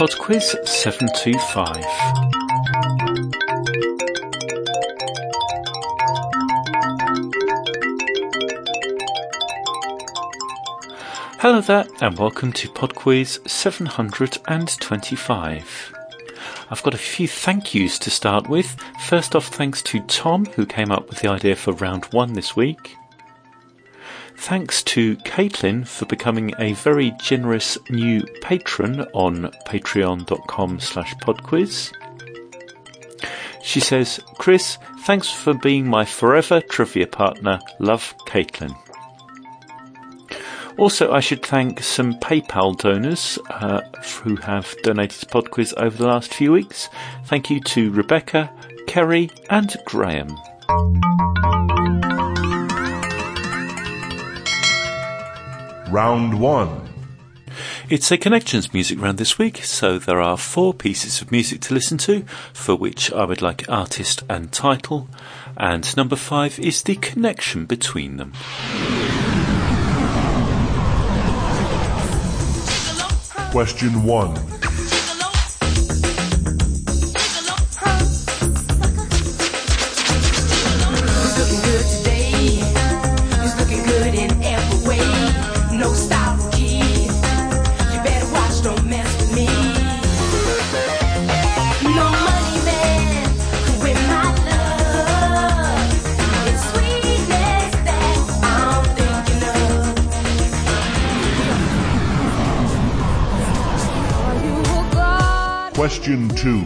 PodQuiz 725. Hello there and welcome to PodQuiz 725. I've got a few thank yous to start with. First off, thanks to Tom, who came up with the idea for round one this week. Thanks to Caitlin for becoming a very generous new patron on patreon.com/podquiz. She says, Chris, thanks for being my forever trivia partner. Love, Caitlin. Also, I should thank some PayPal donors who have donated to PodQuiz over the last few weeks. Thank you to Rebecca, Kerry and Graham. Round one. It's a connections music round this week, so there are four pieces of music to listen to, for which I would like artist and title, and number 5 is the connection between them. Question 1. Question 2.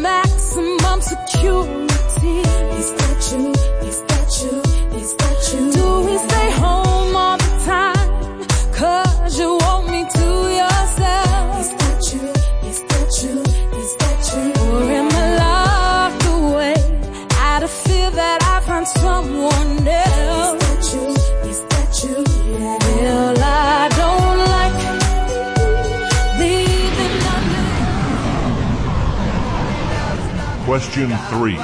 Maximum security. He's got you. Do we stay home all the time? 'Cause you want me to yourself. He's got you. Or am I locked away out of fear that I find someone else? He's got you. Yeah, I don't like Question 3.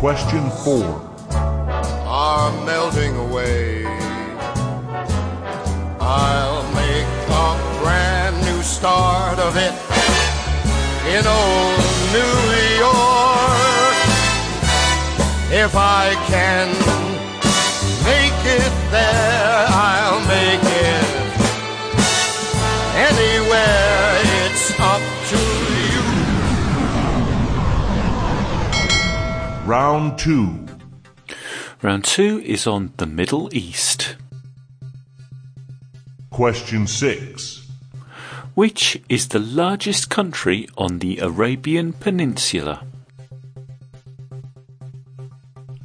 Question 4. Are melting away. I'll make a brand new start of it in old New York. If I can make it there, I'll make it anywhere. It's up to you. Round 2. Round 2 is on the Middle East. Question 6. Which is the largest country on the Arabian Peninsula?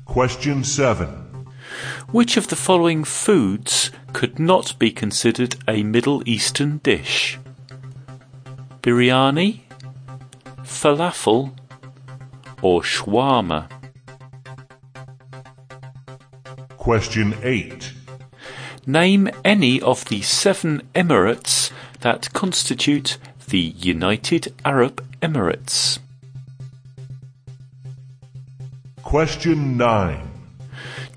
Question 7. Which of the following foods could not be considered a Middle Eastern dish? Biryani, falafel, or shawarma? Question 8. Name any of the 7 emirates that constitute the United Arab Emirates. Question 9.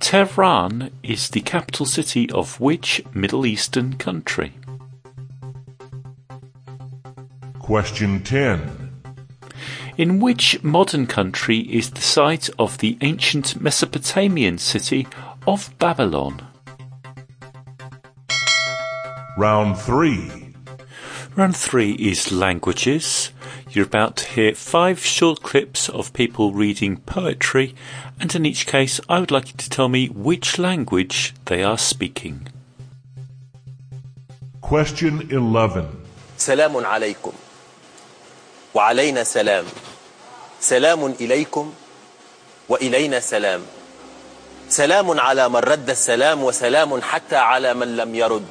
Tehran is the capital city of which Middle Eastern country? Question 10. In which modern country is the site of the ancient Mesopotamian city of Babylon? Round 3. Round 3 is languages. You're about to hear 5 short clips of people reading poetry, and in each case I would like you to tell me which language they are speaking. Question 11. Salamun alaykum. Wa alayna salam. Salamun ilaykum. Wa ilayna salam. Salamun ala man radda salam. Wa salamun hatta ala man lam yarud.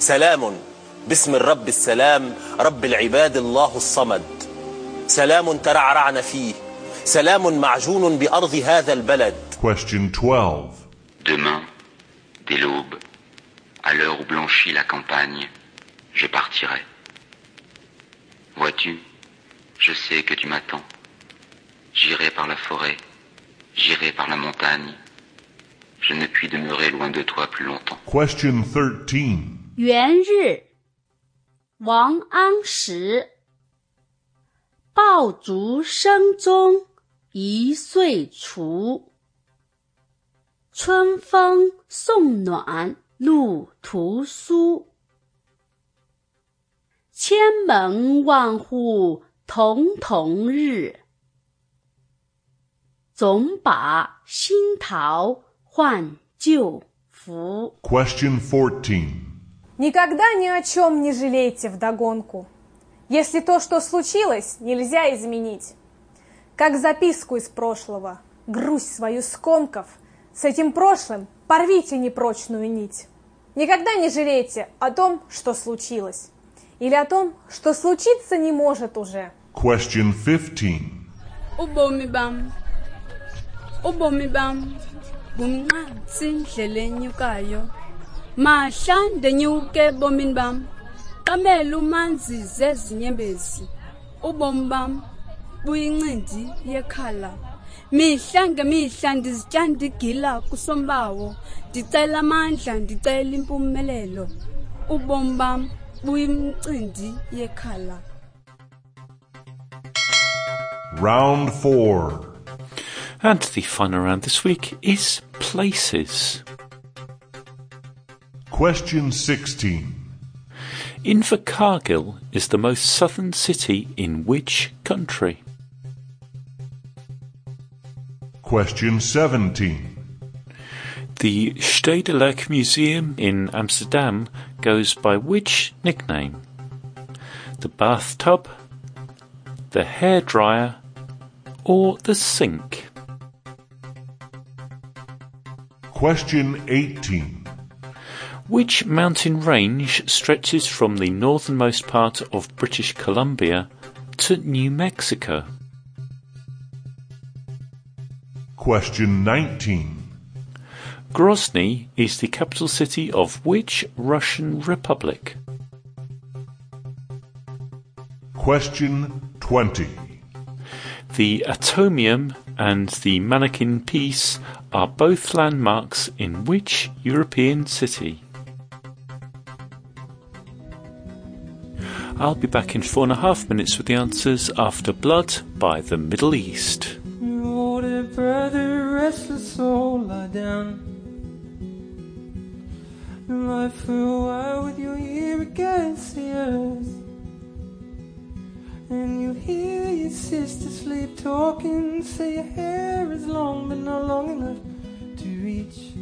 سلام باسم الرب السلام رب العباد الله الصمد سلام ترعرعنا فيه سلام معجون بأرض هذا البلد. Question 12. Demain, dès l'aube, à l'heure où blanchit la campagne, je partirai. Vois-tu, je sais que tu m'attends. J'irai par la forêt, j'irai par la montagne. Je ne puis demeurer loin de toi plus longtemps. Question 13. 元日，王安石，抱竹声中一岁除，春风送暖入屠苏。千门万户曈曈日，总把新桃换旧符。Question 14. Никогда ни о чем не жалейте вдогонку, если то, что случилось, нельзя изменить. Как записку из прошлого, грусть свою скомков, с этим прошлым порвите непрочную нить. Никогда не жалейте о том, что случилось. Или о том, что случиться не может уже. Question 15. Ubomi bam, bunqansi ndlelenyukayo. Mahla ndenyuke bomini bam, kamela umanzi zezinyembezi. Ubomi bam, buyincindi yekhala. Mihla ngemihla ndizitya ndigila kusombawo, ndicela amandla, ndicela impumelelo. Ubomi bam. Round 4. And the final round this week is places. Question 16. Invercargill is the most southern city in which country? Question 17. The Stedelijk Museum in Amsterdam goes by which nickname? The bathtub, the hairdryer, or the sink? Question 18. Which mountain range stretches from the northernmost part of British Columbia to New Mexico? Question 19. Grozny is the capital city of which Russian republic? Question 20. The Atomium and the Manneken Pis are both landmarks in which European city? I'll be back in 4.5 minutes with the answers after Blood by The Middle East. Lordy, brother, restless soul, lie down. Lie for a while with your ear against the earth, and you hear your sister sleep talking. Say your hair is long but not long enough to reach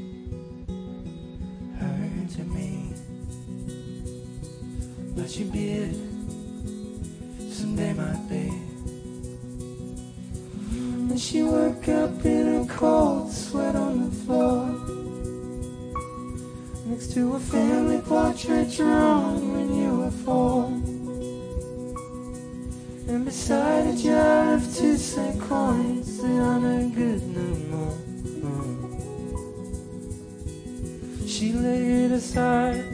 her to me, but your beard someday might be. And she woke up in a cold sweat on the floor next to a family portrait drawn when you were 4, and beside a jar of 2-cent coins that are no good no more. She laid aside.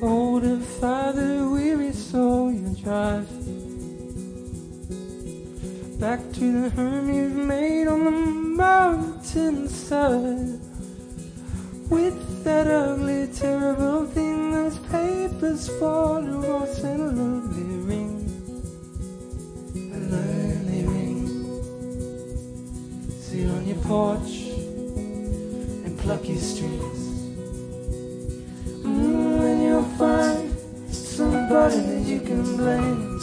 Older father, weary soul, you drive back to the home you've made on the mountain side, with that ugly, terrible thing, those papers fall to us and a lonely ring, a lonely ring. Sit on your porch and pluck your strings. That you can blame,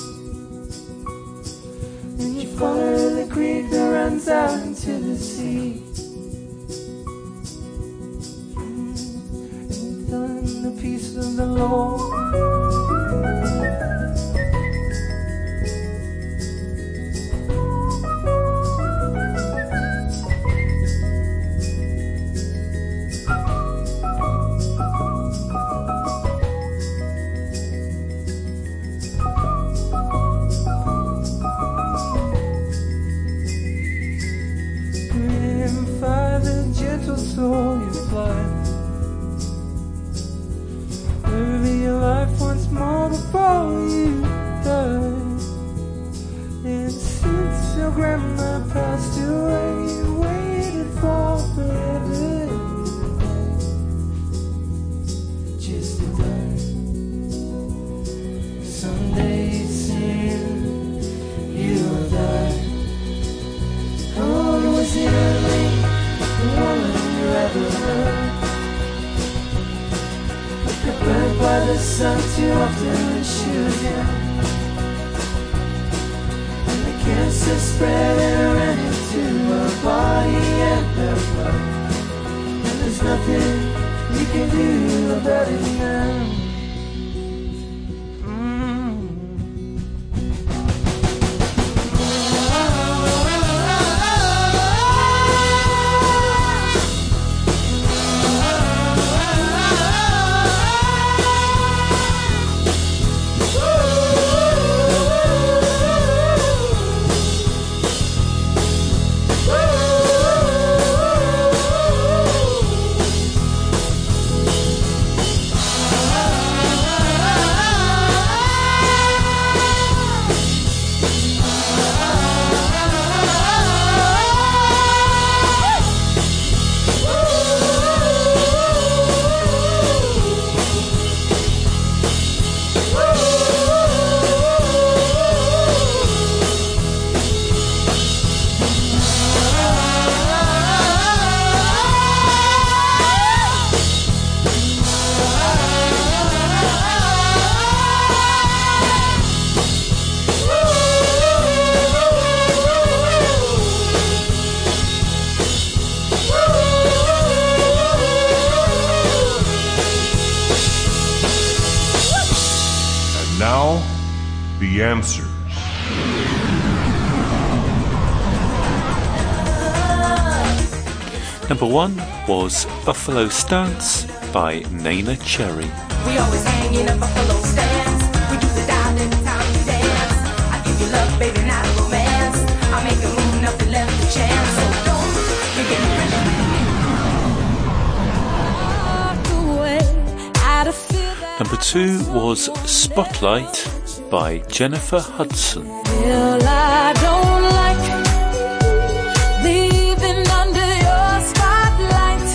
and you follow the creek that runs out into the sea, and telling the peace of the Lord. this up too often and shoot him. And the cancer spreading ran into her body and her blood. And there's nothing you can do about it now. Answers. Number 1 was Buffalo Stance by Neneh Cherry. We always hang in a buffalo stance. We do the dive every time we dance. I give you love, baby, not a romance. I make a move, nothing left to chance. So don't begin to pressure. Number 2 was Spotlight by Jennifer Hudson. I don't like leaving under your spotlight.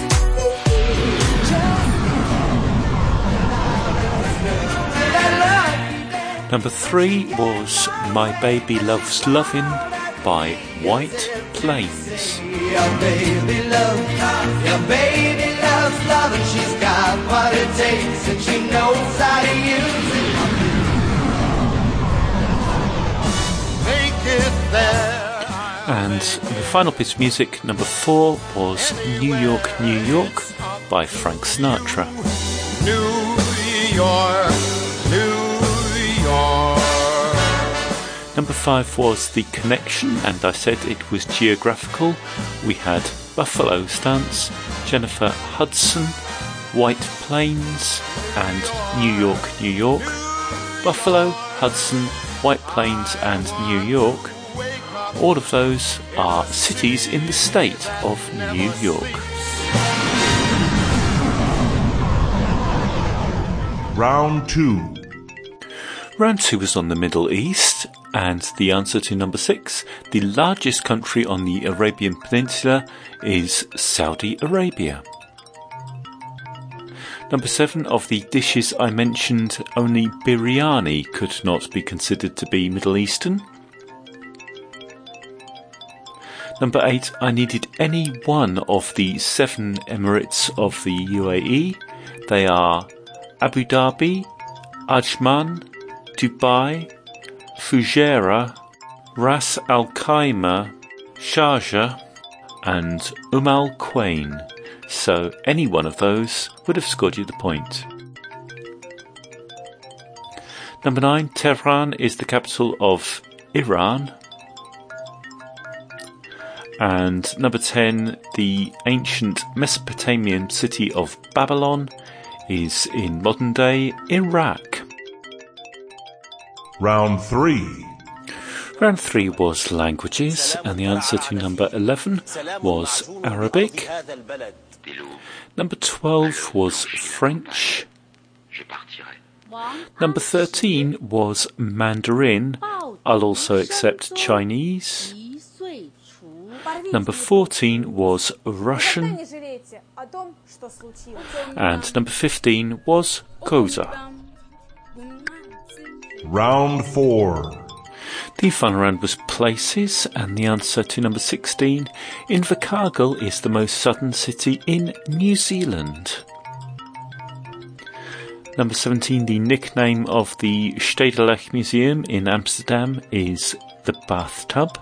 Number 3 was My Baby Loves Lovin' by White Plains. Your baby loves, your baby loves lovin'. She's got what it takes and she knows how to use it. And the final piece of music, number 4, was New York, New York by Frank Sinatra. New York, New York. Number 5 was The Connection, and I said it was geographical. We had Buffalo Stance, Jennifer Hudson, White Plains, and New York, New York. Buffalo, Hudson, White Plains and New York. All of those are cities in the state of New York. Round 2. Round 2 was on the Middle East, and the answer to number 6, the largest country on the Arabian Peninsula, is Saudi Arabia. Number 7, of the dishes I mentioned, only biryani could not be considered to be Middle Eastern. Number 8, I needed any one of the 7 Emirates of the UAE. They are Abu Dhabi, Ajman, Dubai, Fujairah, Ras Al Khaimah, Sharjah, and Umm Al Quwain. So any one of those would have scored you the point. Number 9, Tehran is the capital of Iran. And number 10, the ancient Mesopotamian city of Babylon is in modern-day Iraq. Round 3. Round 3 was languages, and the answer to number 11 was Arabic. Number 12 was French. Number 13 was Mandarin. I'll also accept Chinese. Number 14 was Russian. And number 15 was Xhosa. Round 4. The final round was places, and the answer to number 16, Invercargill is the most southern city in New Zealand. Number 17, the nickname of the Stedelijk Museum in Amsterdam is the Bathtub.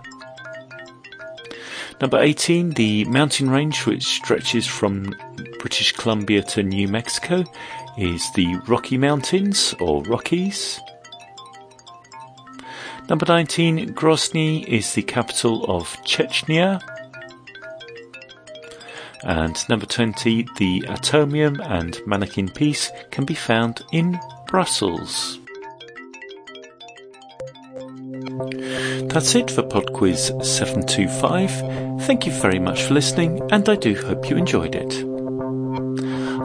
Number 18, the mountain range which stretches from British Columbia to New Mexico is the Rocky Mountains, or Rockies. Number 19, Grozny is the capital of Chechnya. And number 20, the Atomium and Manneken Pis can be found in Brussels. That's it for PodQuiz 725. Thank you very much for listening, and I do hope you enjoyed it.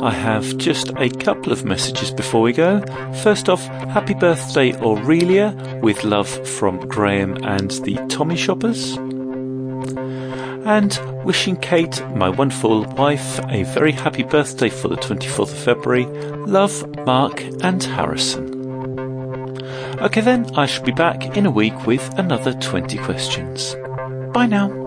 I have just a couple of messages before we go. First off, happy birthday Aurelia, with love from Graham and the Tommy Shoppers. And wishing Kate, my wonderful wife, a very happy birthday for the 24th of February. Love, Mark and Harrison. Okay then, I shall be back in a week with another 20 questions. Bye now.